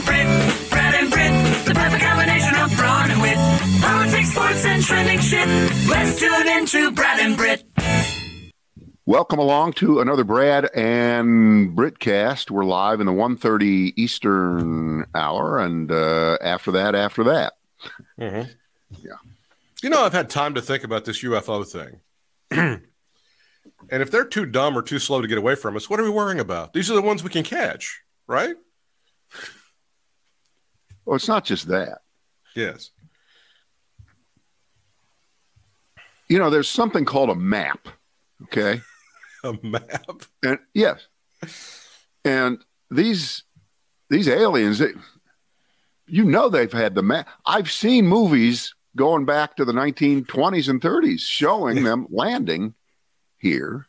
and Brit, Brad and Brit, the perfect combination of brawn and wit. Politics, sports, and trending shit. Let's tune into Brad and Brit. Welcome along to another Brad and Britcast. We're live in the 1:30 Eastern hour, and after that. Mm-hmm. Yeah. You know, I've had time to think about this UFO thing. And if they're too dumb or too slow to get away from us, what are we worrying about? These are the ones we can catch, right? Well, it's not just that. Yes. You know, there's something called a map. Okay. A map. And yes. And these aliens, they've had the map. I've seen movies going back to the 1920s and 30s showing them landing here.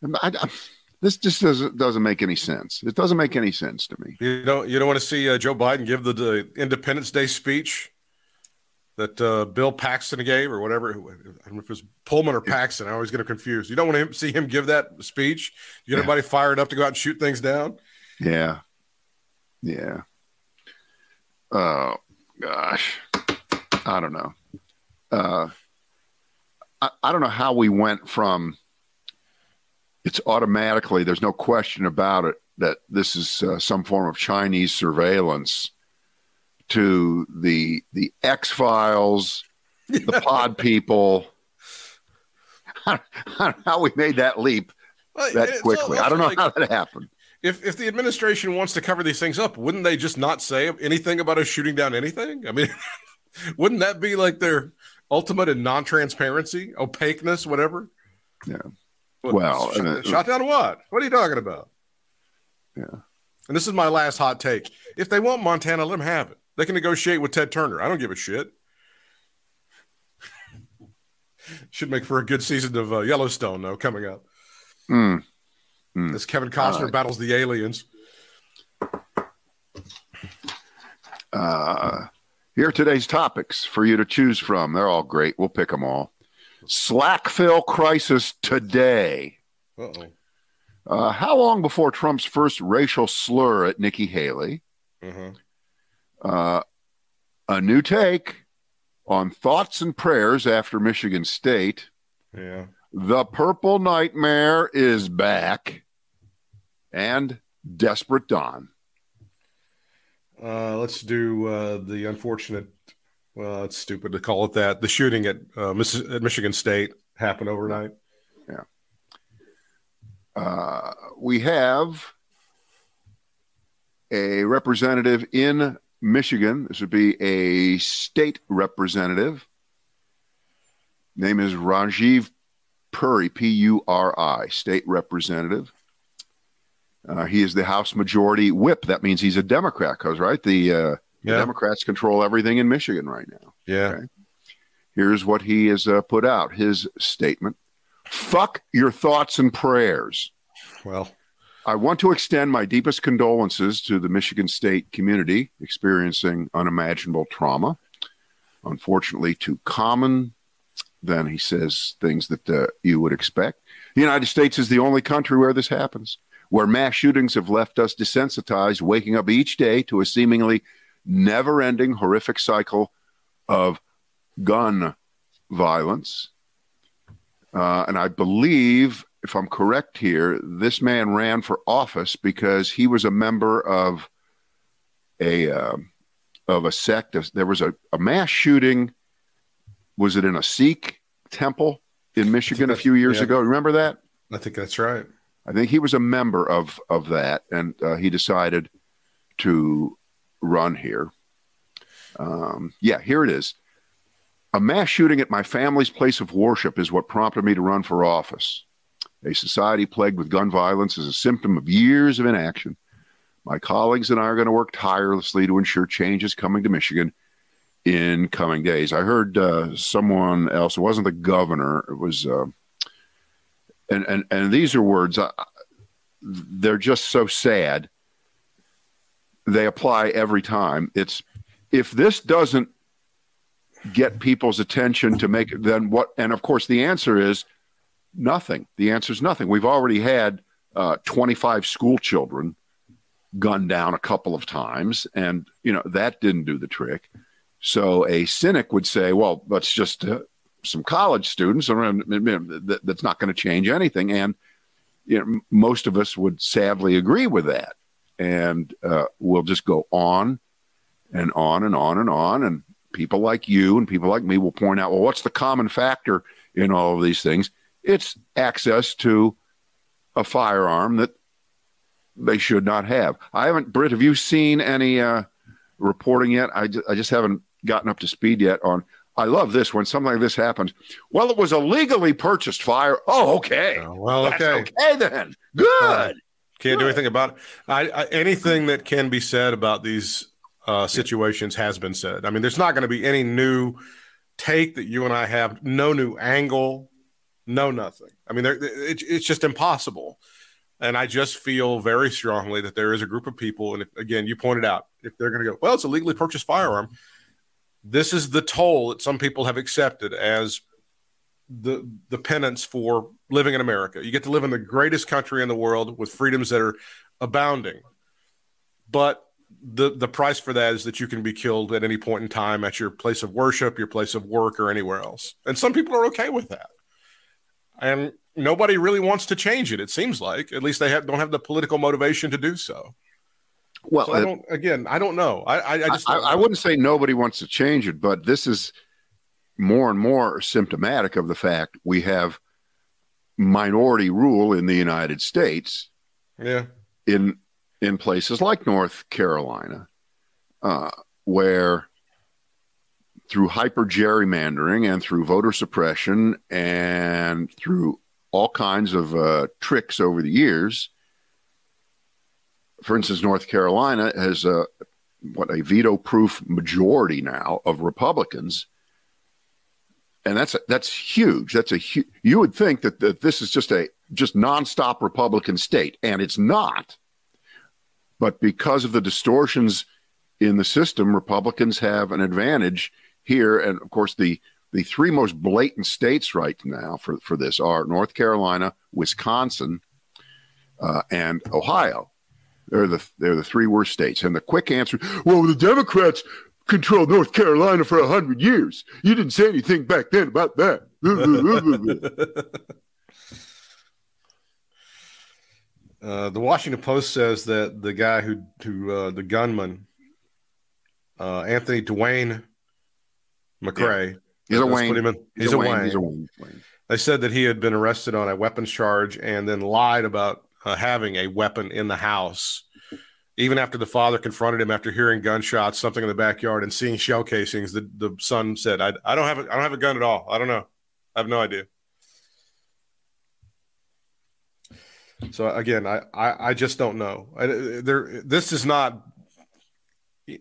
And this just doesn't make any sense. It doesn't make any sense to me. You don't want to see Joe Biden give the Independence Day speech that Bill Paxton gave or whatever. I don't know if it was Pullman or Paxton. I always get confused. You don't want to see him give that speech. You get everybody fired up to go out and shoot things down. Yeah. Yeah. Oh, gosh. I don't know. I don't know how we went from it's automatically, there's no question about it, that this is some form of Chinese surveillance to the X-Files, the pod people. I don't know how we made that leap that quickly. I don't know how that happened. If the administration wants to cover these things up, wouldn't they just not say anything about us shooting down anything? I mean, wouldn't that be like their ultimate in non-transparency, opaqueness, whatever? Yeah. Well, shot down what? What are you talking about? Yeah. And this is my last hot take. If they want Montana, let them have it. They can negotiate with Ted Turner. I don't give a shit. Should make for a good season of Yellowstone, though, coming up. As Kevin Costner battles the aliens. Here are today's topics for you to choose from. They're all great. We'll pick them all. Slackville crisis today. Uh-oh. How long before Trump's first racial slur at Nikki Haley? Mm-hmm. A new take on thoughts and prayers after Michigan State. Yeah. The purple nightmare is back. And Desperate Dawn. Let's do the unfortunate, well, it's stupid to call it that, the shooting at Michigan State happened overnight. Yeah. We have a representative in Michigan. This would be a state representative. Name is Ranjeev Puri, Puri, state representative. He is the House Majority Whip. That means he's a Democrat, because, right? The Democrats control everything in Michigan right now. Yeah. Okay? Here's what he has put out, his statement. Fuck your thoughts and prayers. Well, I want to extend my deepest condolences to the Michigan State community experiencing unimaginable trauma. Unfortunately, too common. Then he says things that you would expect. The United States is the only country where this happens, where mass shootings have left us desensitized, waking up each day to a seemingly never-ending horrific cycle of gun violence. And I believe, if I'm correct here, this man ran for office because he was a member of a sect. There was a mass shooting. Was it in a Sikh temple in Michigan a few years ago? Remember that? I think that's right. I think he was a member of that, and he decided to run here. Here it is. A mass shooting at my family's place of worship is what prompted me to run for office. A society plagued with gun violence is a symptom of years of inaction. My colleagues and I are going to work tirelessly to ensure change is coming to Michigan in coming days. I heard someone else, it wasn't the governor, it was, and these are words, they're just so sad. They apply every time. It's, if this doesn't get people's attention to make it, then what? And of course the answer is nothing. We've already had 25 school children gunned down a couple of times. And, you know, that didn't do the trick. So a cynic would say, well, that's just some college students. That's not going to change anything. And, you know, most of us would sadly agree with that. And we'll just go on and on and on and on. And people like you and people like me will point out, well, what's the common factor in all of these things? It's access to a firearm that they should not have. I haven't, Britt, have you seen any reporting yet? I just haven't gotten up to speed yet on, I love this when something like this happens. Well, it was a legally purchased fire. Oh, okay. Well, that's okay then. Good. Can't do anything about it. Anything that can be said about these situations has been said. I mean, there's not going to be any new take that you and I have, no new angle, no nothing. I mean, it's just impossible. And I just feel very strongly that there is a group of people, and if, again, you pointed out, if they're going to go, well, it's a legally purchased firearm, this is the toll that some people have accepted as the penance for living in America. You get to live in the greatest country in the world with freedoms that are abounding. But the price for that is that you can be killed at any point in time at your place of worship, your place of work, or anywhere else. And some people are okay with that. And nobody really wants to change it, it seems like. At least they don't have the political motivation to do so. Well, so I don't know. I wouldn't say nobody wants to change it, but this is more and more symptomatic of the fact we have minority rule in the United States. Yeah. In places like North Carolina, where through hyper gerrymandering and through voter suppression and through all kinds of tricks over the years, for instance, North Carolina has a veto-proof majority now of Republicans, and that's huge. That's a huge. You would think that this is just nonstop Republican state, and it's not. But because of the distortions in the system, Republicans have an advantage here. And, of course, the three most blatant states right now for this are North Carolina, Wisconsin, and Ohio. They're the three worst states. And the quick answer, well, the Democrats controlled North Carolina for 100 years. You didn't say anything back then about that. The Washington Post says that the guy who the gunman, Anthony Dwayne McRae, yeah. He's a Wayne. They said that he had been arrested on a weapons charge and then lied about having a weapon in the house, even after the father confronted him after hearing gunshots, something in the backyard, and seeing shell casings. The son said, "I don't have a gun at all. I don't know. I have no idea." So again, I just don't know.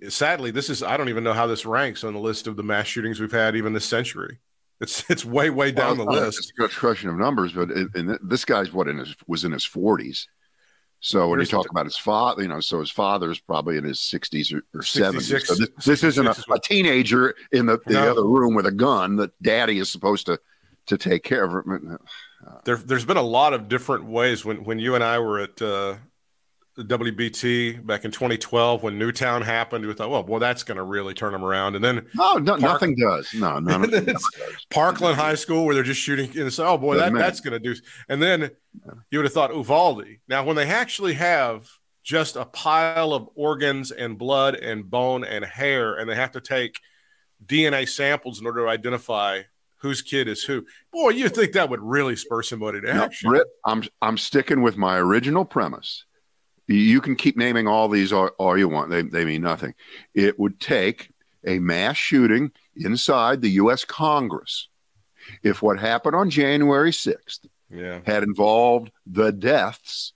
Sadly, I don't even know how this ranks on the list of the mass shootings we've had even this century. It's way down the list. It's a question of numbers, but this guy's was in his 40s. So when you talk about his father, you know, so his father's probably in his 60s or 70s. So this isn't a teenager in the other room with a gun that daddy is supposed to take care of. There's been a lot of different ways. When you and I were at WBT back in 2012, when Newtown happened, we thought, well, boy, that's going to really turn them around. And then nothing does. No, Parkland High School, where they're just shooting. And it's, oh, boy, that's going to do. And then you would have thought Uvalde. Now, when they actually have just a pile of organs and blood and bone and hair, and they have to take DNA samples in order to identify whose kid is who? Boy, you think that would really spur somebody to action? Britt, I'm sticking with my original premise. You can keep naming all these all you want; they mean nothing. It would take a mass shooting inside the U.S. Congress if what happened on January 6th had involved the deaths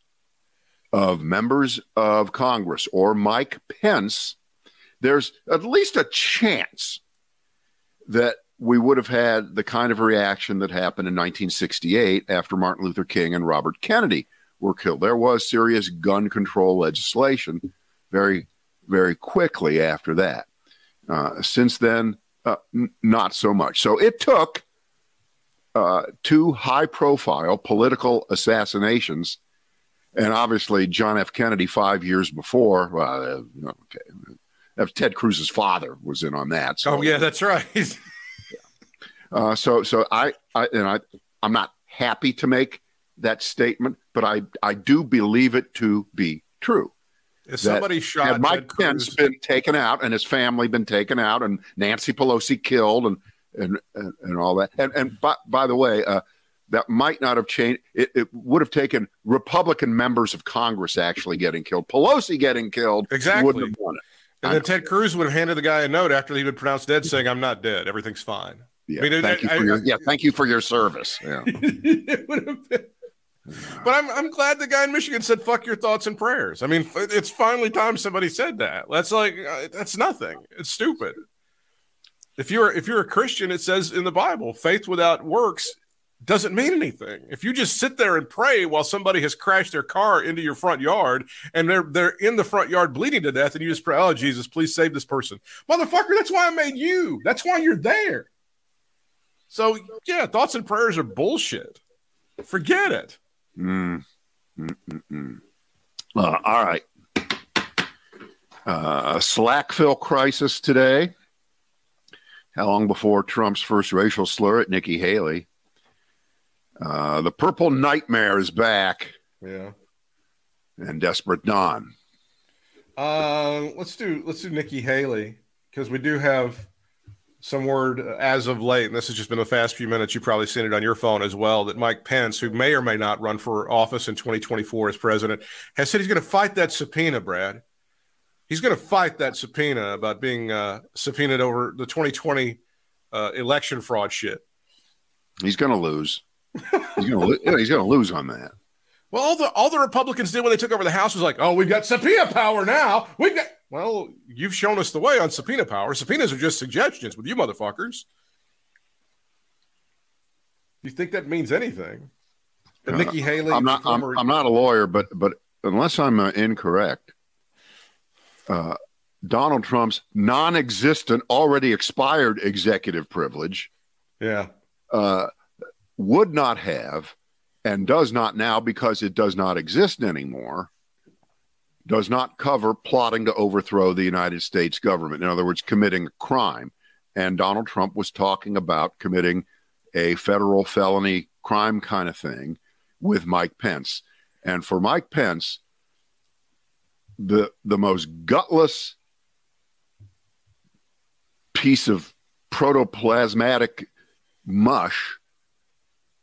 of members of Congress or Mike Pence. There's at least a chance that we would have had the kind of reaction that happened in 1968 after Martin Luther King and Robert Kennedy were killed. There was serious gun control legislation very, very quickly after that. Since then, not so much. So it took two high-profile political assassinations And obviously, John F. Kennedy 5 years before, Ted Cruz's father was in on that. So. Oh yeah, that's right. I'm not happy to make that statement, but I do believe it to be true. If somebody shot had Mike Pence been taken out and his family been taken out and Nancy Pelosi killed and all that. And by the way, that might not have changed. It would have taken Republican members of Congress actually getting killed. Pelosi getting killed. Exactly. Wouldn't have won it. And then Ted Cruz would have handed the guy a note after he would pronounce dead saying, "I'm not dead. Everything's fine." Yeah, I mean, thank you for your service. Yeah. It would have been. But I'm glad the guy in Michigan said, "Fuck your thoughts and prayers." I mean, it's finally time somebody said that. That's that's nothing. It's stupid. If you're a Christian, it says in the Bible, faith without works doesn't mean anything. If you just sit there and pray while somebody has crashed their car into your front yard and they're in the front yard bleeding to death and you just pray, "Oh, Jesus, please save this person." Motherfucker, that's why I made you. That's why you're there. So, yeah, thoughts and prayers are bullshit. Forget it. All right. Slackville crisis today. How long before Trump's first racial slur at Nikki Haley? The purple nightmare is back. Yeah. And Desperate Dawn. Let's do Nikki Haley, because we do have some word as of late, and this has just been the past few minutes. You've probably seen it on your phone as well, that Mike Pence, who may or may not run for office in 2024 as president, has said he's going to fight that subpoena, Brad. He's going to fight that subpoena about being subpoenaed over the 2020 election fraud shit. He's going to lose. He's going to lose on that. Well, all the Republicans did when they took over the House was like, "Oh, we've got subpoena power now. We've got." Well, you've shown us the way on subpoena power. Subpoenas are just suggestions with you motherfuckers. You think that means anything? And Nikki Haley. I'm not a lawyer, but unless I'm incorrect, Donald Trump's non-existent, already expired executive privilege. Yeah. Would not have and does not now, because it does not exist anymore, does not cover plotting to overthrow the United States government. In other words, committing a crime. And Donald Trump was talking about committing a federal felony crime kind of thing with Mike Pence. And for Mike Pence, the most gutless piece of protoplasmatic mush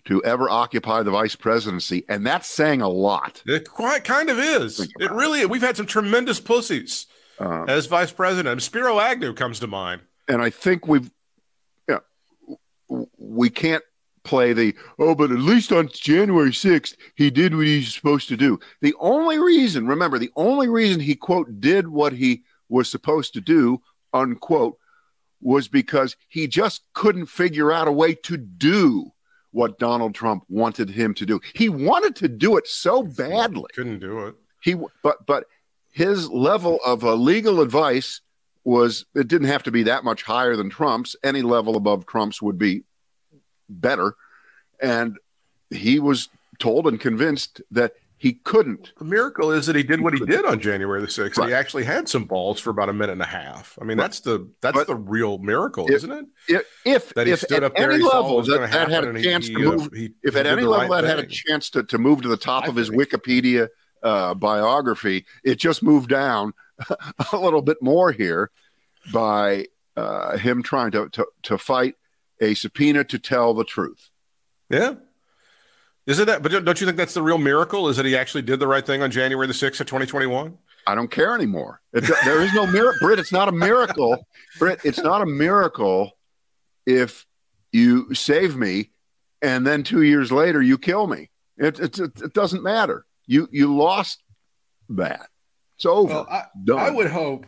to ever occupy the vice presidency, and that's saying a lot. It quite kind of is. It really. We've had some tremendous pussies as vice president. Spiro Agnew comes to mind, and I think we can't play the but at least on January 6th he did what he's supposed to do. The only reason, remember, the only reason he quote did what he was supposed to do unquote was because he just couldn't figure out a way to do what Donald Trump wanted him to do. He wanted to do it so badly. Couldn't do it. But his level of legal advice was, it didn't have to be that much higher than Trump's. Any level above Trump's would be better. And he was told and convinced that he couldn't. The miracle is that he did what he did on January the 6th. Right. He actually had some balls for about a minute and a half. I mean, right. that's the real miracle, isn't it? If at any level that had a chance to move to the top of his Wikipedia biography, it just moved down a little bit more here by him trying to fight a subpoena to tell the truth. Yeah. Isn't that? But don't you think that's the real miracle? Is that he actually did the right thing on January the 6th of 2021? I don't care anymore. There is no miracle, Britt. It's not a miracle, Britt. It's not a miracle if you save me and then 2 years later you kill me. It doesn't matter. You lost that. It's over. Well, I would hope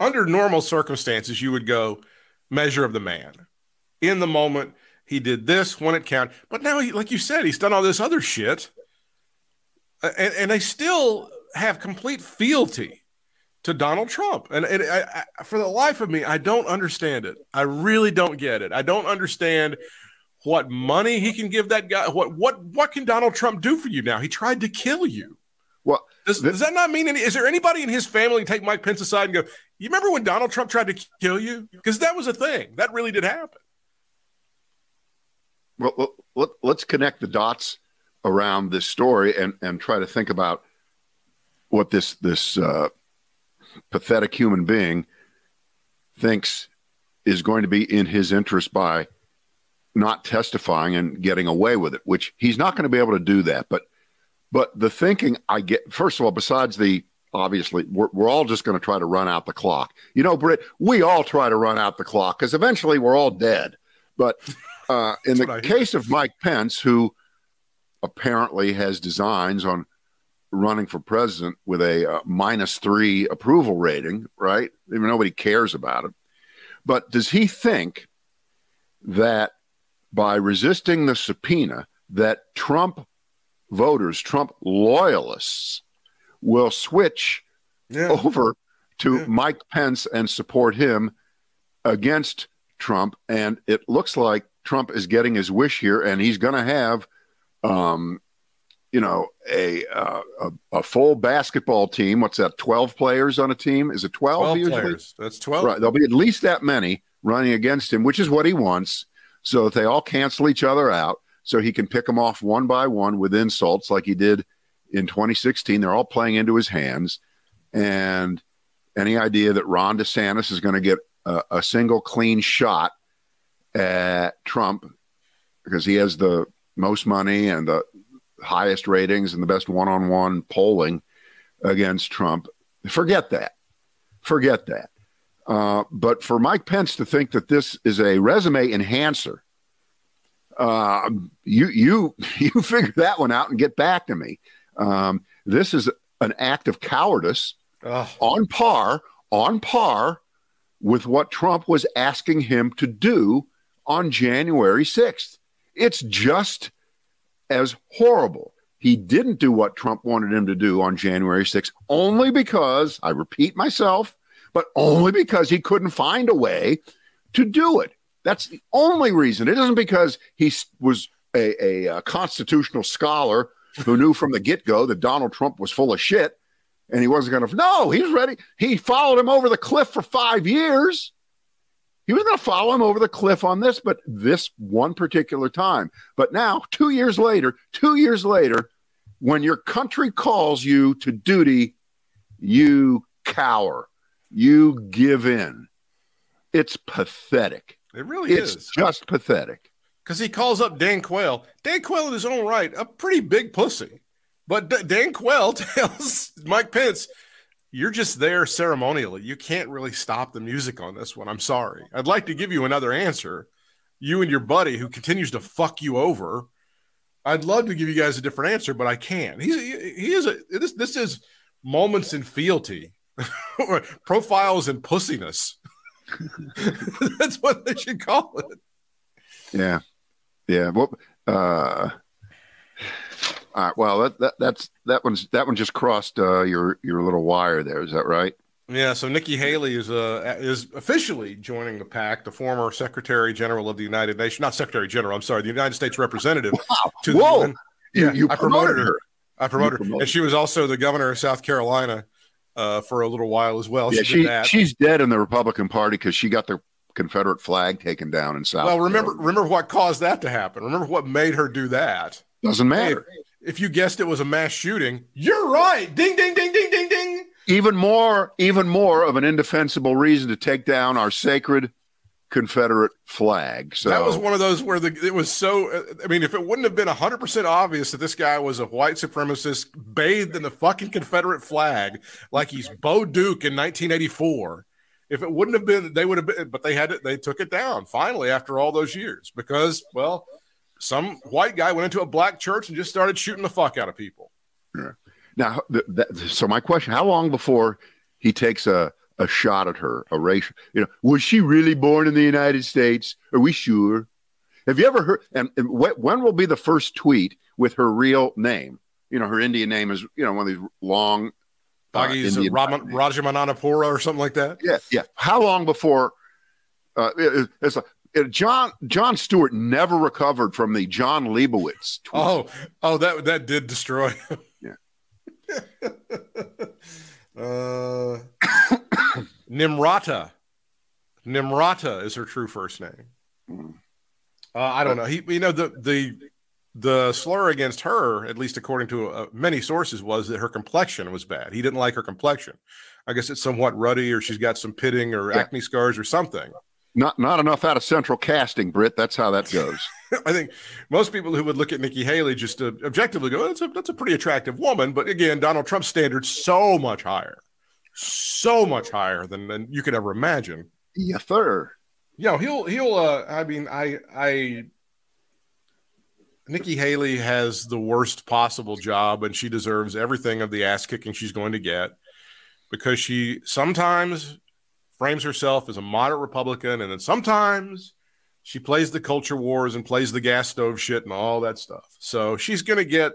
under normal circumstances you would go measure of the man in the moment. He did this when it counted. But now, like you said, he's done all this other shit. And they still have complete fealty to Donald Trump. And I, for the life of me, I don't understand it. I really don't get it. I don't understand what money he can give that guy. What can Donald Trump do for you now? He tried to kill you. Well, does that not mean any? Is there anybody in his family take Mike Pence aside and go, you remember when Donald Trump tried to kill you? Because that was a thing. That really did happen. Well, let's connect the dots around this story and try to think about what this pathetic human being thinks is going to be in his interest by not testifying and getting away with it, which he's not going to be able to do that. But the thinking I get, first of all, besides the, obviously, we're all just going to try to run out the clock. You know, Britt, we all try to run out the clock because eventually we're all dead. But in the case of Mike Pence, who apparently has designs on running for president with a -3 approval rating, right? Even nobody cares about him. But does he think that by resisting the subpoena that Trump voters, Trump loyalists will switch over to Mike Pence and support him against Trump? And it looks like Trump is getting his wish here, and he's going to have, a full basketball team. What's that, 12 players on a team? Is it 12 usually? Players. That's 12. Right. There'll be at least that many running against him, which is what he wants, so that they all cancel each other out, so he can pick them off one by one with insults like he did in 2016. They're all playing into his hands. And any idea that Ron DeSantis is going to get a single clean shot at Trump, because he has the most money and the highest ratings and the best one-on-one polling against Trump, forget that. But for Mike Pence to think that this is a resume enhancer, you figure that one out and get back to me. This is an act of cowardice on par with what Trump was asking him to do on January 6th. It's just as horrible. He didn't do what Trump wanted him to do on January 6th, only because, I repeat myself, but only because he couldn't find a way to do it. That's the only reason. It isn't because he was a constitutional scholar who knew from the get-go that Donald Trump was full of shit and he wasn't going to. No, he was ready. He followed him over the cliff for 5 years. He was going to follow him over the cliff on this, but this one particular time. But now, 2 years later, when your country calls you to duty, you cower. You give in. It's pathetic. It really is. It's just pathetic. Because he calls up Dan Quayle. Dan Quayle in his own right, a pretty big pussy. But Dan Quayle tells Mike Pence, you're just there ceremonially. You can't really stop the music on this one. I'm sorry. I'd like to give you another answer. You and your buddy who continues to fuck you over. I'd love to give you guys a different answer, but I can't. This is moments in fealty. Profiles and pussiness. That's what they should call it. Yeah. Well, all right. Well, that one just crossed your little wire there. Is that right? Yeah. So Nikki Haley is officially joining the PAC, the former Secretary General of the United Nations, not Secretary General. I'm sorry, the United States Representative. Wow. I promoted her. I promoted her, and she was also the governor of South Carolina for a little while as well. Yeah, she's dead in the Republican Party because she got the Confederate flag taken down in South Carolina. Well, remember what caused that to happen. Remember what made her do that. Doesn't matter. If you guessed it was a mass shooting, you're right. Ding, ding, ding, ding, ding, ding. Even more of an indefensible reason to take down our sacred Confederate flag. So that was one of those where it was so, I mean, if it wouldn't have been 100% obvious that this guy was a white supremacist bathed in the fucking Confederate flag, like he's Bo Duke in 1984, if it wouldn't have been, they would have been, but they took it down finally after all those years because, well, some white guy went into a black church and just started shooting the fuck out of people. Yeah. Now, so my question, how long before he takes a shot at her, a racial, was she really born in the United States? Are we sure? Have you ever heard? And when will be the first tweet with her real name? Her Indian name is, one of these long, Indian Rajamananapura or something like that. Yeah. How long before it's like, John Stewart never recovered from the John Leibowitz tweet. Oh, that did destroy him. Yeah. Nimrata. Nimrata is her true first name. I don't know. The slur against her, at least according to many sources, was that her complexion was bad. He didn't like her complexion. I guess it's somewhat ruddy, or she's got some pitting or acne scars or something. Not enough out of central casting, Britt. That's how that goes. I think most people who would look at Nikki Haley just objectively go, that's a pretty attractive woman. But again, Donald Trump's standards so much higher than you could ever imagine. Yeah, sir. You know, Nikki Haley has the worst possible job, and she deserves everything of the ass kicking she's going to get, because she sometimes frames herself as a moderate Republican, and then sometimes she plays the culture wars and plays the gas stove shit and all that stuff. So she's going to get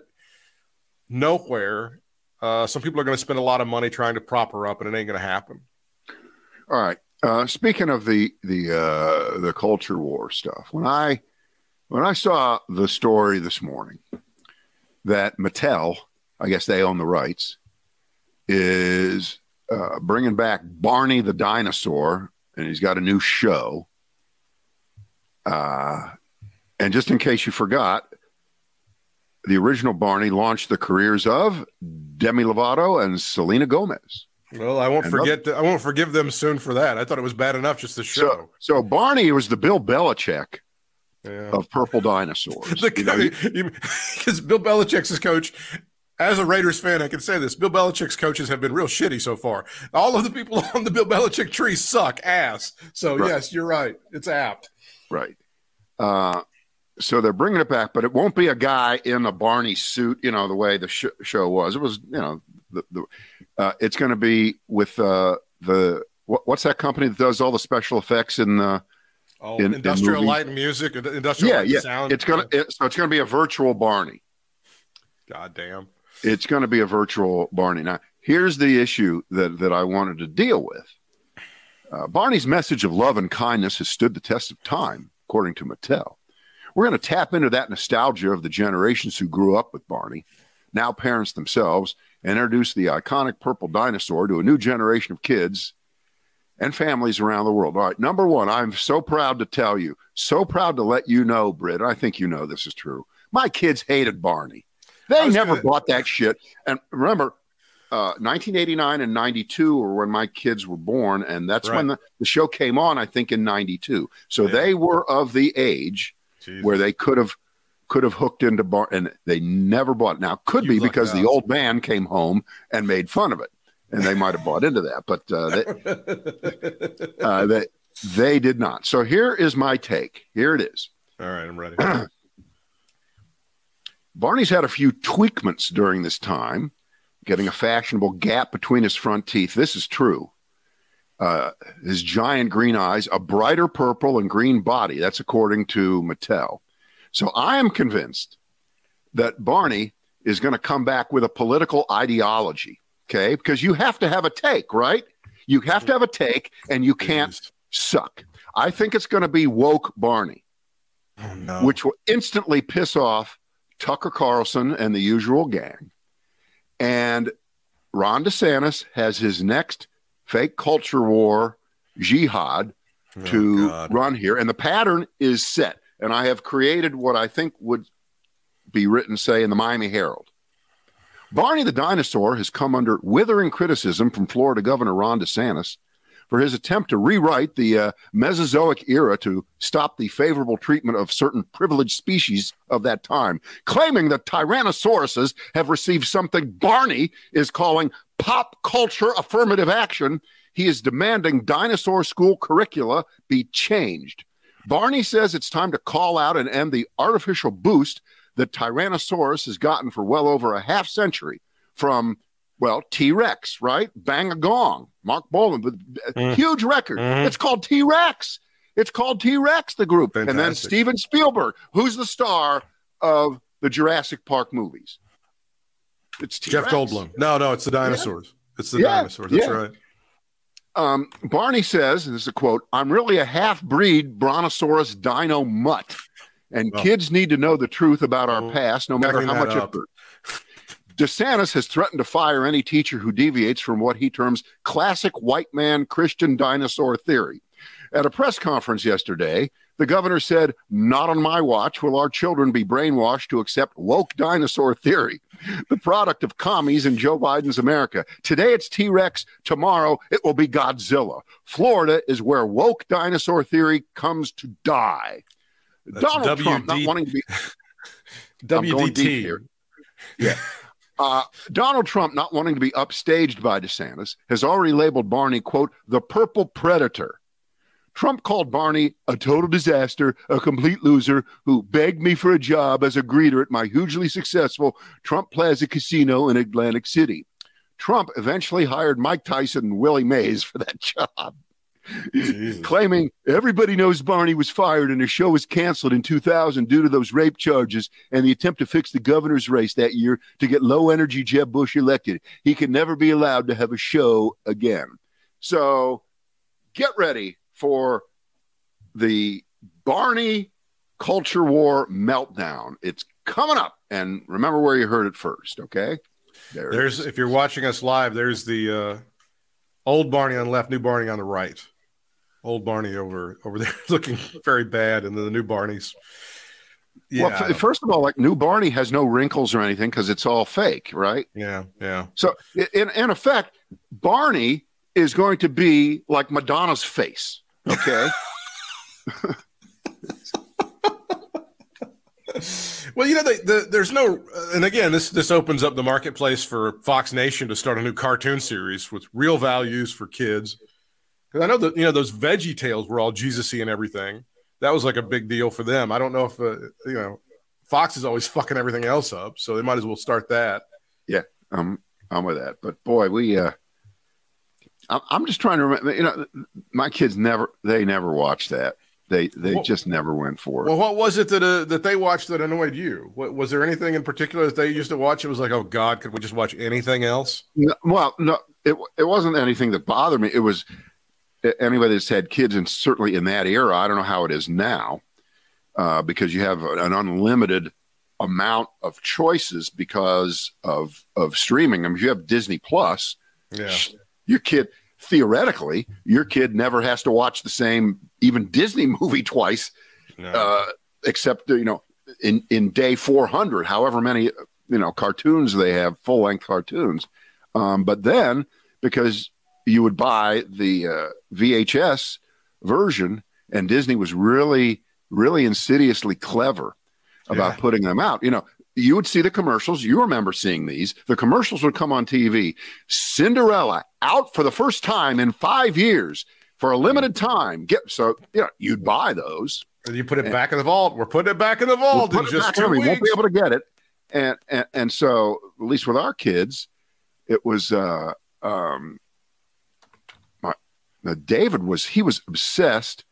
nowhere. Some people are going to spend a lot of money trying to prop her up, and it ain't going to happen. All right. Speaking of the culture war stuff, when I saw the story this morning that Mattel, I guess they own the rights, is bringing back Barney the dinosaur, and he's got a new show. And just in case you forgot, the original Barney launched the careers of Demi Lovato and Selena Gomez. Well, I won't forget. I won't forgive them soon for that. I thought it was bad enough just the show. So Barney was the Bill Belichick of purple dinosaurs. Because Bill Belichick's his coach. As a Raiders fan, I can say this: Bill Belichick's coaches have been real shitty so far. All of the people on the Bill Belichick tree suck ass. So Yes, you're right. It's apt. Right. So they're bringing it back, but it won't be a guy in a Barney suit. You know the way the show was. It was, you know, it's going to be with what's that company that does all the special effects in the industrial light and music, industrial light and sound. So it's going to be a virtual Barney. God damn. It's going to be a virtual Barney. Now, here's the issue that I wanted to deal with. Barney's message of love and kindness has stood the test of time, according to Mattel. We're going to tap into that nostalgia of the generations who grew up with Barney, now parents themselves, and introduce the iconic purple dinosaur to a new generation of kids and families around the world. All right, number one, I'm so proud to tell you, so proud to let you know, Britt, I think you know this is true. My kids hated Barney. They never bought that shit. And remember, 1989 and 92 were when my kids were born, and that's when the show came on, I think, in 92. So they were of the age where they could have hooked into Barney, and they never bought it. Now, could be because the old man came home and made fun of it, and they might have bought into that, but they did not. So here is my take. Here it is. All right, I'm ready. Barney's had a few tweakments during this time, getting a fashionable gap between his front teeth. This is true. His giant green eyes, a brighter purple and green body. That's according to Mattel. So I am convinced that Barney is going to come back with a political ideology, okay? Because you have to have a take, right? You have to have a take, and you can't suck. I think it's going to be woke Barney, which will instantly piss off Tucker Carlson and the usual gang. And Ron DeSantis has his next fake culture war jihad run here. And the pattern is set. And I have created what I think would be written, say, in the Miami Herald. Barney the dinosaur has come under withering criticism from Florida Governor Ron DeSantis for his attempt to rewrite the Mesozoic era to stop the favorable treatment of certain privileged species of that time, claiming that Tyrannosauruses have received something Barney is calling pop culture affirmative action. He is demanding dinosaur school curricula be changed. Barney says it's time to call out and end the artificial boost that Tyrannosaurus has gotten for well over a half century from, well, T-Rex, right? Bang a gong. Mark Boland with a huge record. It's called T-Rex. It's called T-Rex, the group. Fantastic. And then Steven Spielberg, who's the star of the Jurassic Park movies. It's T-Rex. Jeff Goldblum. No, it's the dinosaurs. Yeah. It's the dinosaurs. That's right. Barney says, and this is a quote, "I'm really a half-breed Brontosaurus dino mutt, and kids need to know the truth about our past, no matter how much effort." DeSantis has threatened to fire any teacher who deviates from what he terms classic white man Christian dinosaur theory. At a press conference yesterday, the governor said, "Not on my watch will our children be brainwashed to accept woke dinosaur theory, the product of commies in Joe Biden's America. Today it's T-Rex, tomorrow it will be Godzilla. Florida is where woke dinosaur theory comes to die." That's Donald Trump not wanting to be... I'm going deep here. Yeah. Donald Trump not wanting to be upstaged by DeSantis has already labeled Barney, quote, "the purple predator." Trump called Barney a total disaster, a complete loser who begged me for a job as a greeter at my hugely successful Trump Plaza casino in Atlantic City. Trump eventually hired Mike Tyson and Willie Mays for that job, claiming everybody knows Barney was fired and his show was canceled in 2000 due to those rape charges and the attempt to fix the governor's race that year to get low-energy Jeb Bush elected. He can never be allowed to have a show again. So get ready for the Barney culture war meltdown. It's coming up. And remember where you heard it first, okay? There's if you're watching us live, there's the old Barney on the left, new Barney on the right. Old Barney over there looking very bad, and then the new Barney's. Yeah, well, first of all, like, new Barney has no wrinkles or anything because it's all fake, right? Yeah, yeah. So in effect, Barney is going to be like Madonna's face. Okay. Well, you know, there's no, and again, this opens up the marketplace for Fox Nation to start a new cartoon series with real values for kids. Because I know that, you know, those Veggie Tales were all Jesus-y and everything. That was like a big deal for them. I don't know if you know, Fox is always fucking everything else up, so they might as well start that. Yeah, I'm with that. But boy, we. I'm just trying to remember. You know, my kids never watched that. They just never went for it. Well, what was it that they watched that annoyed you? Was there anything in particular that they used to watch? It was like, oh God, could we just watch anything else? No, well, no, it wasn't anything that bothered me. It was anybody that's had kids, and certainly in that era, I don't know how it is now, because you have an unlimited amount of choices because of streaming. I mean, if you have Disney Plus, yeah. Your kid, theoretically, never has to watch the same, even Disney movie twice, except, you know, in day 400, however many, you know, cartoons they have, full length cartoons. But then, because you would buy the VHS version, and Disney was really, really insidiously clever about putting them out, you know. You would see the commercials. You remember seeing these. The commercials would come on TV. Cinderella out for the first time in 5 years for a limited time. So, you know, you'd buy those. And you put it back in the vault. We're putting it back in the vault. We'll put it back in. We won't be able to get it. And so, at least with our kids, it was David was obsessed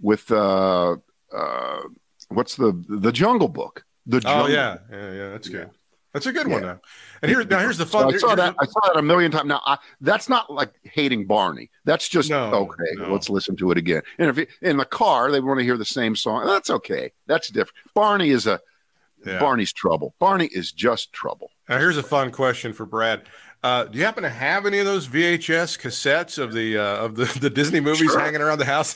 with what's the Jungle Book. Oh yeah, that's good. That's a good one. Now. And here's the fun. So I saw that a million times. Now that's not like hating Barney. That's just let's listen to it again. And if in the car they want to hear the same song, that's okay. That's different. Barney is Barney's trouble. Barney is just trouble. Now here's a fun question for Brad. Do you happen to have any of those VHS cassettes of the Disney movies hanging around the house?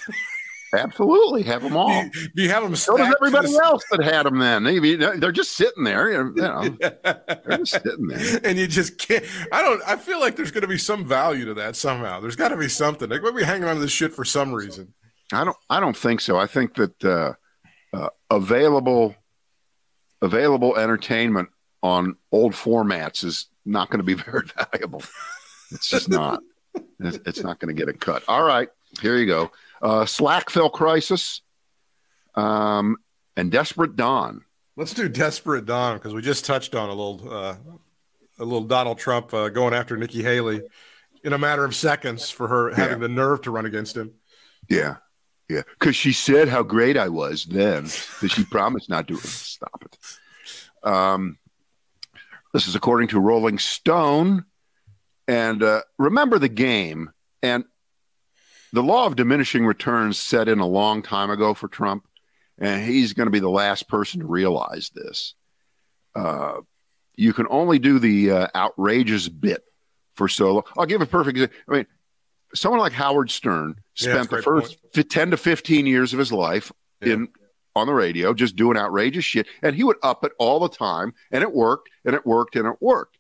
Absolutely, have them all. Do you have them? So does everybody else that had them then. They're just sitting there. You know, they're just sitting there. And you just can't. I feel like there's going to be some value to that somehow. There's got to be something. Like, we'll be hanging on to this shit for some reason. I don't think so. I think that available entertainment on old formats is not going to be very valuable. It's just not. It's not going to get a cut. All right, here you go. Slackfell Crisis, and Desperate Don. Let's do Desperate Don, because we just touched on a little Donald Trump going after Nikki Haley in a matter of seconds for her having the nerve to run against him. Yeah, yeah, because she said how great I was then, that she promised not to. Stop it. This is according to Rolling Stone, and remember the game, and the law of diminishing returns set in a long time ago for Trump, and he's going to be the last person to realize this. You can only do the outrageous bit for so long. I'll give a perfect example. I mean, someone like Howard Stern spent the first 10 to 15 years of his life on the radio just doing outrageous shit, and he would up it all the time, and it worked, and it worked, and it worked.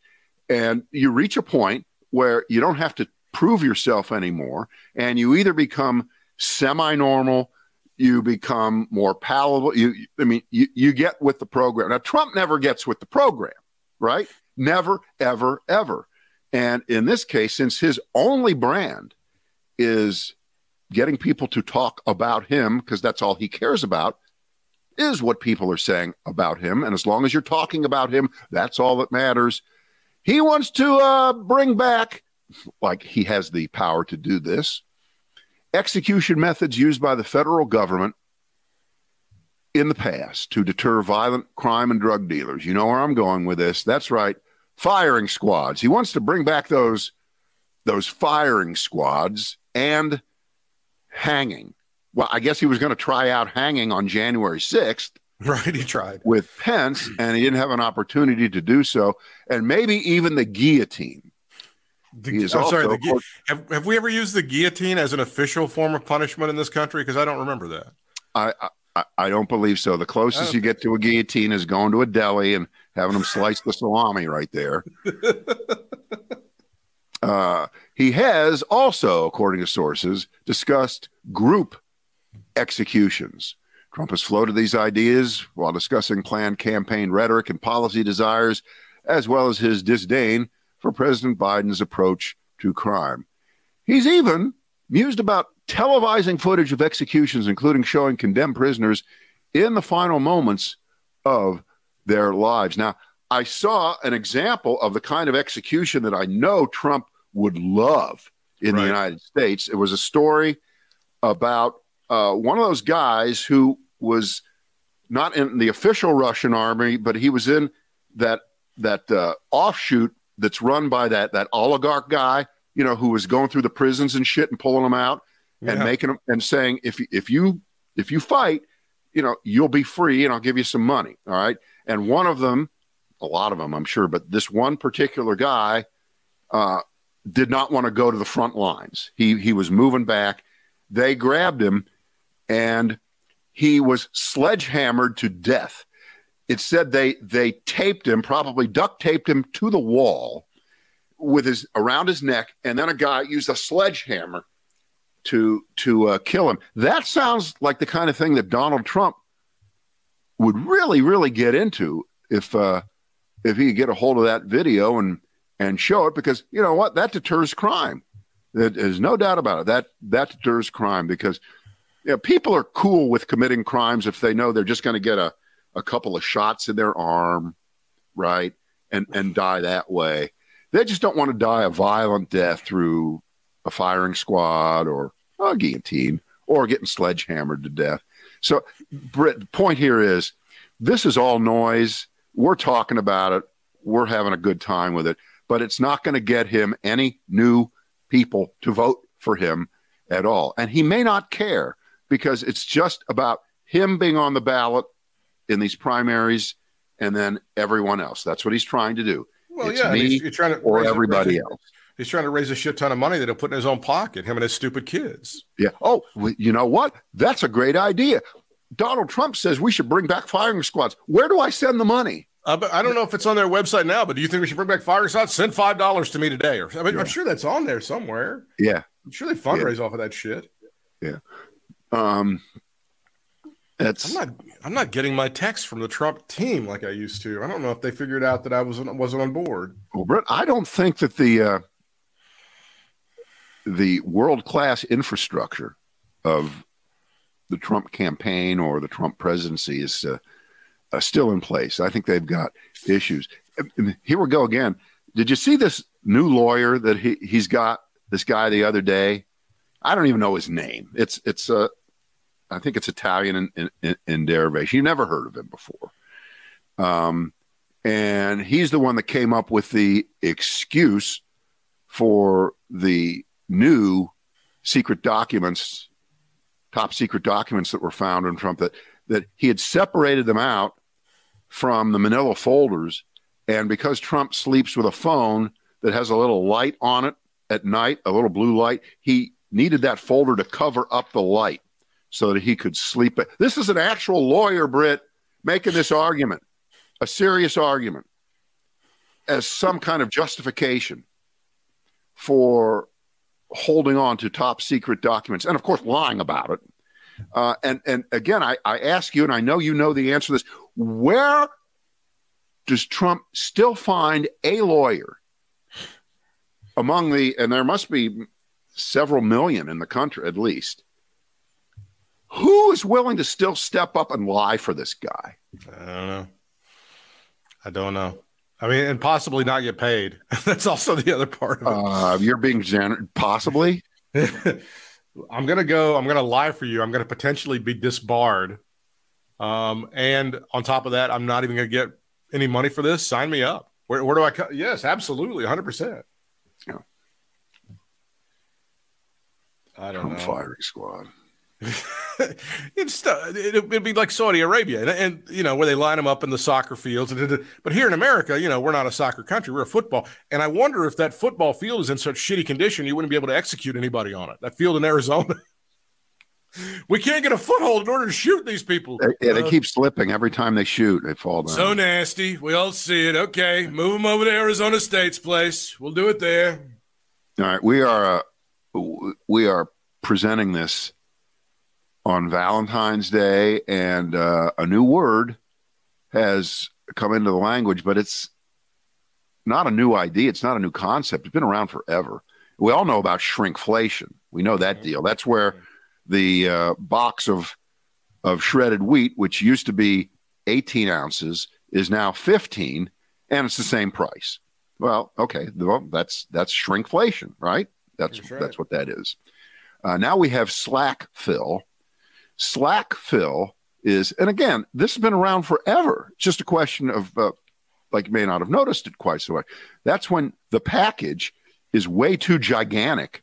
And you reach a point where you don't have to prove yourself anymore, and you either become semi-normal, you become more palatable. You get with the program. Now, Trump never gets with the program, right? Never, ever, ever. And in this case, since his only brand is getting people to talk about him, because that's all he cares about, is what people are saying about him. And as long as you're talking about him, that's all that matters. He wants to bring back, like he has the power to do this, execution methods used by the federal government in the past to deter violent crime and drug dealers. You know where I'm going with this. That's right. Firing squads. He wants to bring back those firing squads and hanging. Well, I guess he was going to try out hanging on January 6th. Right, he tried. With Pence, and he didn't have an opportunity to do so. And maybe even the guillotine. Have we ever used the guillotine as an official form of punishment in this country? Because I don't remember that. I don't believe so. The closest you get to a guillotine is going to a deli and having them slice the salami right there. He has also, according to sources, discussed group executions. Trump has floated these ideas while discussing planned campaign rhetoric and policy desires, as well as his disdain for President Biden's approach to crime. He's even mused about televising footage of executions, including showing condemned prisoners in the final moments of their lives. Now, I saw an example of the kind of execution that I know Trump would love in the United States. It was a story about one of those guys who was not in the official Russian army, but he was in that offshoot that's run by that oligarch guy, you know, who was going through the prisons and shit and pulling them out and making them and saying, if you fight, you know, you'll be free and I'll give you some money. All right. And one of them, a lot of them, I'm sure, but this one particular guy did not want to go to the front lines. He was moving back. They grabbed him and he was sledgehammered to death. It said they taped him, probably duct taped him to the wall with his around his neck, and then a guy used a sledgehammer to kill him. That sounds like the kind of thing that Donald Trump would really, really get into if he could get a hold of that video and show it, because you know what, that deters crime. There's no doubt about it. That deters crime, because you know, people are cool with committing crimes if they know they're just going to get a couple of shots in their arm, right, and die that way. They just don't want to die a violent death through a firing squad or a guillotine or getting sledgehammered to death. So, Britt, the point here is this is all noise. We're talking about it. We're having a good time with it. But it's not going to get him any new people to vote for him at all. And he may not care, because it's just about him being on the ballot in these primaries, and then everyone else. That's what he's trying to do. Well, it's me or everybody else. He's trying to raise a shit ton of money that he'll put in his own pocket, him and his stupid kids. Yeah. Oh, you know what? That's a great idea. Donald Trump says we should bring back firing squads. Where do I send the money? I don't know if it's on their website now, but do you think we should bring back firing squads? Send $5 to me today. Or I'm sure that's on there somewhere. Yeah. I'm sure they fundraise off of that shit. Yeah. I'm not getting my text from the Trump team like I used to. I don't know if they figured out that I wasn't on board. Well, Brett, I don't think that the world-class infrastructure of the Trump campaign or the Trump presidency is still in place. I think they've got issues. Here we go again. Did you see this new lawyer that he's got, this guy the other day? I don't even know his name. It's I think it's Italian in derivation. You never heard of him before. And he's the one that came up with the excuse for the new secret documents, top secret documents that were found in Trump, that he had separated them out from the manila folders. And because Trump sleeps with a phone that has a little light on it at night, a little blue light, he needed that folder to cover up the light so that he could sleep. This is an actual lawyer, Britt, making this argument, a serious argument, as some kind of justification for holding on to top secret documents and, of course, lying about it. And again, I ask you, and I know you know the answer to this, where does Trump still find a lawyer among the, and there must be several million in the country at least, who is willing to still step up and lie for this guy? I don't know. I mean, and possibly not get paid. That's also the other part of it. You're being generous, possibly. I'm going to lie for you. I'm going to potentially be disbarred. And on top of that, I'm not even going to get any money for this. Sign me up. Where do I cut? Yes, absolutely. 100%. Yeah. I don't know. Firing squad. It'd be like Saudi Arabia and you know, where they line them up in the soccer fields. But here in America, you know, we're not a soccer country. We're a football. And I wonder if that football field is in such shitty condition, you wouldn't be able to execute anybody on it. That field in Arizona. We can't get a foothold in order to shoot these people. They keep slipping. Every time they shoot, they fall down. So nasty. We all see it. Okay, move them over to Arizona State's place. We'll do it there. All right. We are presenting this on Valentine's Day, and a new word has come into the language, but it's not a new idea. It's not a new concept. It's been around forever. We all know about shrinkflation. We know that deal. That's where the box of shredded wheat, which used to be 18 ounces, is now 15, and it's the same price. Well, okay, well, that's shrinkflation, right? That's what that is. Now we have slack fill. Slack fill is, and again, this has been around forever. It's just a question of, like you may not have noticed it quite so much. That's when the package is way too gigantic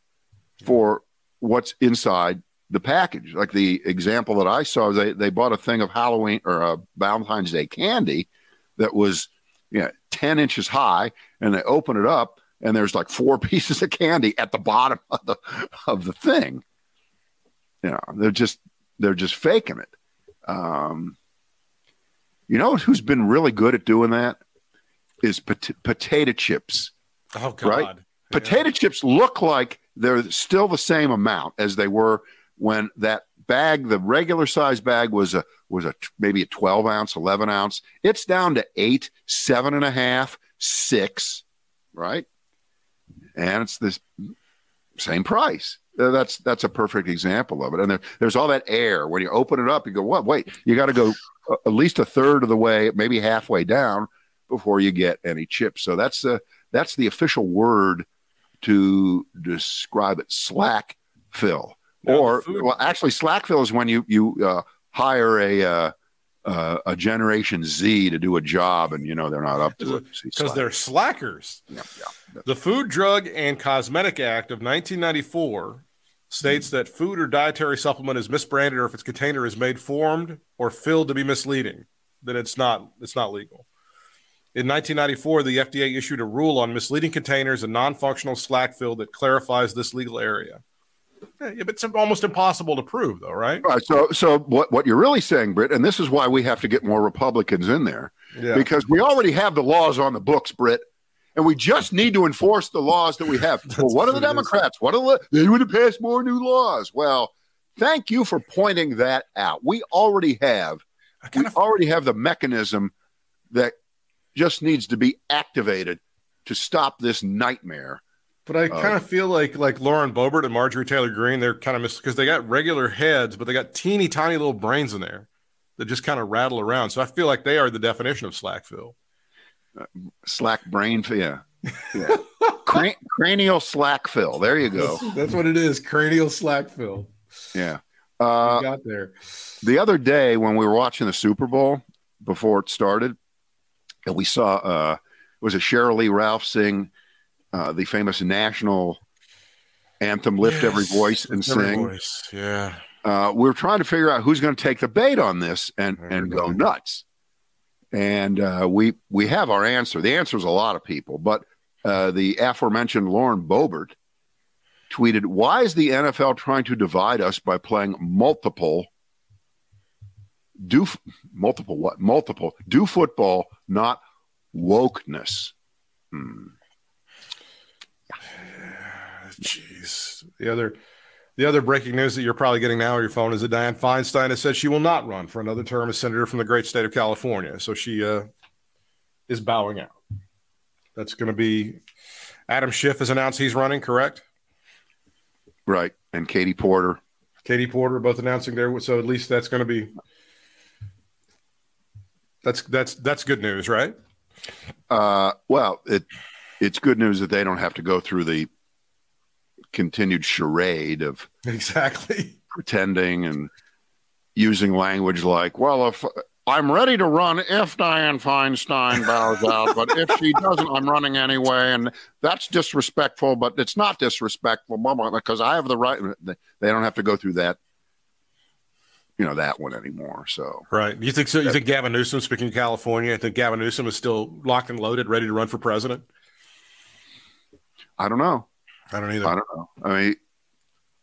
for what's inside the package. Like the example that I saw, they bought a thing of Halloween or a Valentine's Day candy that was 10 inches high, and they open it up, and there's like 4 pieces of candy at the bottom of the thing. You know, they're just faking it. You know who's been really good at doing that is potato chips. Oh, God. Right? Yeah. Potato chips look like they're still the same amount as they were when that bag, the regular size bag, was maybe a 12 ounce, 11 ounce. It's down to 8, 7.5, 6, right? And it's this same price. That's a perfect example of it. And there's all that air. When you open it up, you go, what? Wait, you got to go at least a third of the way, maybe halfway down before you get any chips. So that's the official word to describe it, slack fill. Actually, slack fill is when you hire a Generation Z to do a job, and they're not up to it because they're slackers. Yeah. The Food, Drug, and Cosmetic Act of 1994 states that food or dietary supplement is misbranded, or if its container is made formed or filled to be misleading, then it's not legal. In 1994, the FDA issued a rule on misleading containers and non-functional slack fill that clarifies this legal area. Yeah, but it's almost impossible to prove, though, right? All right, so what you're really saying, Britt, and this is why we have to get more Republicans in there, because we already have the laws on the books, Britt, and we just need to enforce the laws that we have. Well, what are the Democrats? They would have passed more new laws. Well, thank you for pointing that out. We already have the mechanism that just needs to be activated to stop this nightmare. But I kind of feel like Lauren Boebert and Marjorie Taylor Greene, they're kind of because they got regular heads, but they got teeny tiny little brains in there that just kind of rattle around. So I feel like they are the definition of slack fill. Slack brain, yeah. Cranial slack fill. There you go. That's what it is. Cranial slack fill. Yeah. We got there. The other day when we were watching the Super Bowl before it started, and we saw it was Sheryl Lee Ralph sing the famous national anthem, Lift Every Voice and Sing. Voice. Yeah. We're trying to figure out who's going to take the bait on this and go nuts. And we have our answer. The answer is a lot of people, but the aforementioned Lauren Boebert tweeted, "Why is the NFL trying to divide us by playing multiple do football, not wokeness?" Jeez. The other breaking news that you're probably getting now on your phone is that Dianne Feinstein has said she will not run for another term as senator from the great state of California. So she is bowing out. That's going to be Adam Schiff has announced he's running, correct? Right. And Katie Porter both announcing there. So at least that's going to be that's good news, right? Well, it's good news that they don't have to go through the continued charade of exactly pretending and using language like, well, if I'm ready to run if Dianne Feinstein bows out, but if she doesn't, I'm running anyway, and that's disrespectful, but it's not disrespectful because I have the right. They don't have to go through that, that one anymore. So right. You think so? You think Gavin Newsom, speaking of California, I think Gavin Newsom is still locked and loaded, ready to run for president? I don't know. I don't either. I don't know. I mean,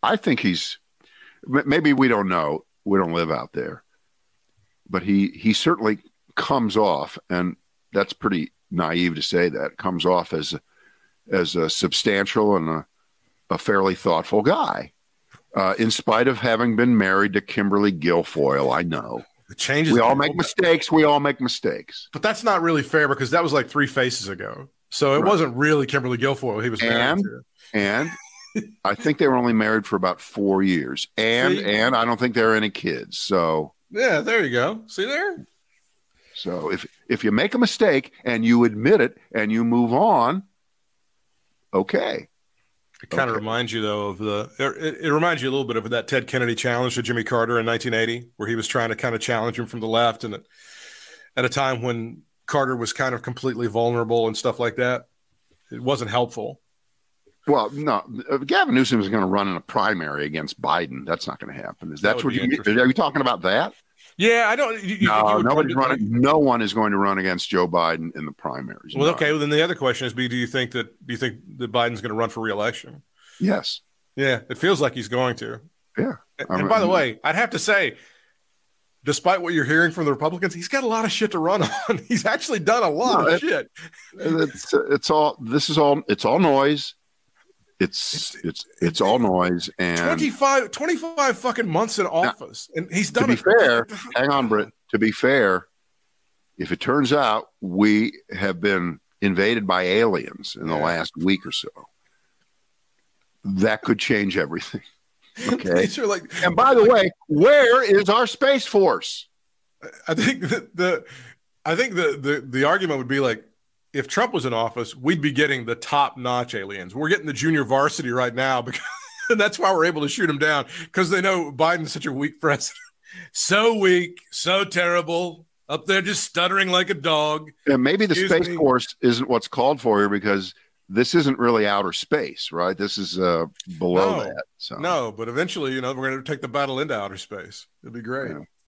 I think he's maybe we don't know. We don't live out there, but he certainly comes off, and that's pretty naive to say that, comes off as a substantial and a fairly thoughtful guy, in spite of having been married to Kimberly Guilfoyle. I know. It changes. We all make mistakes. We all make mistakes. But that's not really fair because that was like three faces ago. So it wasn't really Kimberly Guilfoyle he was married to. And I think they were only married for about 4 years. And I don't think there are any kids. So yeah, there you go. See there? So if you make a mistake and you admit it and you move on, okay. It kind of reminds you, though, of it reminds you a little bit of that Ted Kennedy challenge to Jimmy Carter in 1980, where he was trying to kind of challenge him from the left, and at a time when Carter was kind of completely vulnerable and stuff like that. It wasn't helpful. Well, no, Gavin Newsom is going to run in a primary against Biden. That's not going to happen. That's what you mean? Are you talking about that? Yeah, I don't. No, nobody's running. No one is going to run against Joe Biden in the primaries. Well, okay. Well, then the other question is: Do you think that Biden's going to run for reelection? Yes. Yeah, it feels like he's going to. Yeah. And by the way, I'd have to say, despite what you're hearing from the Republicans, he's got a lot of shit to run on. He's actually done a lot of shit. It's all noise. It's all noise. And 25 fucking months in office, now, and he's done. To be fair, hang on, Britt. To be fair, if it turns out we have been invaded by aliens in the last week or so, that could change everything. Okay. And by the way, where is our Space Force? I think the argument would be like, if Trump was in office, we'd be getting the top-notch aliens. We're getting the junior varsity right now, because and that's why we're able to shoot him down, because they know Biden's such a weak president. So weak, so terrible, up there just stuttering like a dog. Yeah, maybe the Space Force isn't what's called for here, because this isn't really outer space, right? This is below that. So. No, but eventually, we're going to take the battle into outer space. It'd be great. Yeah.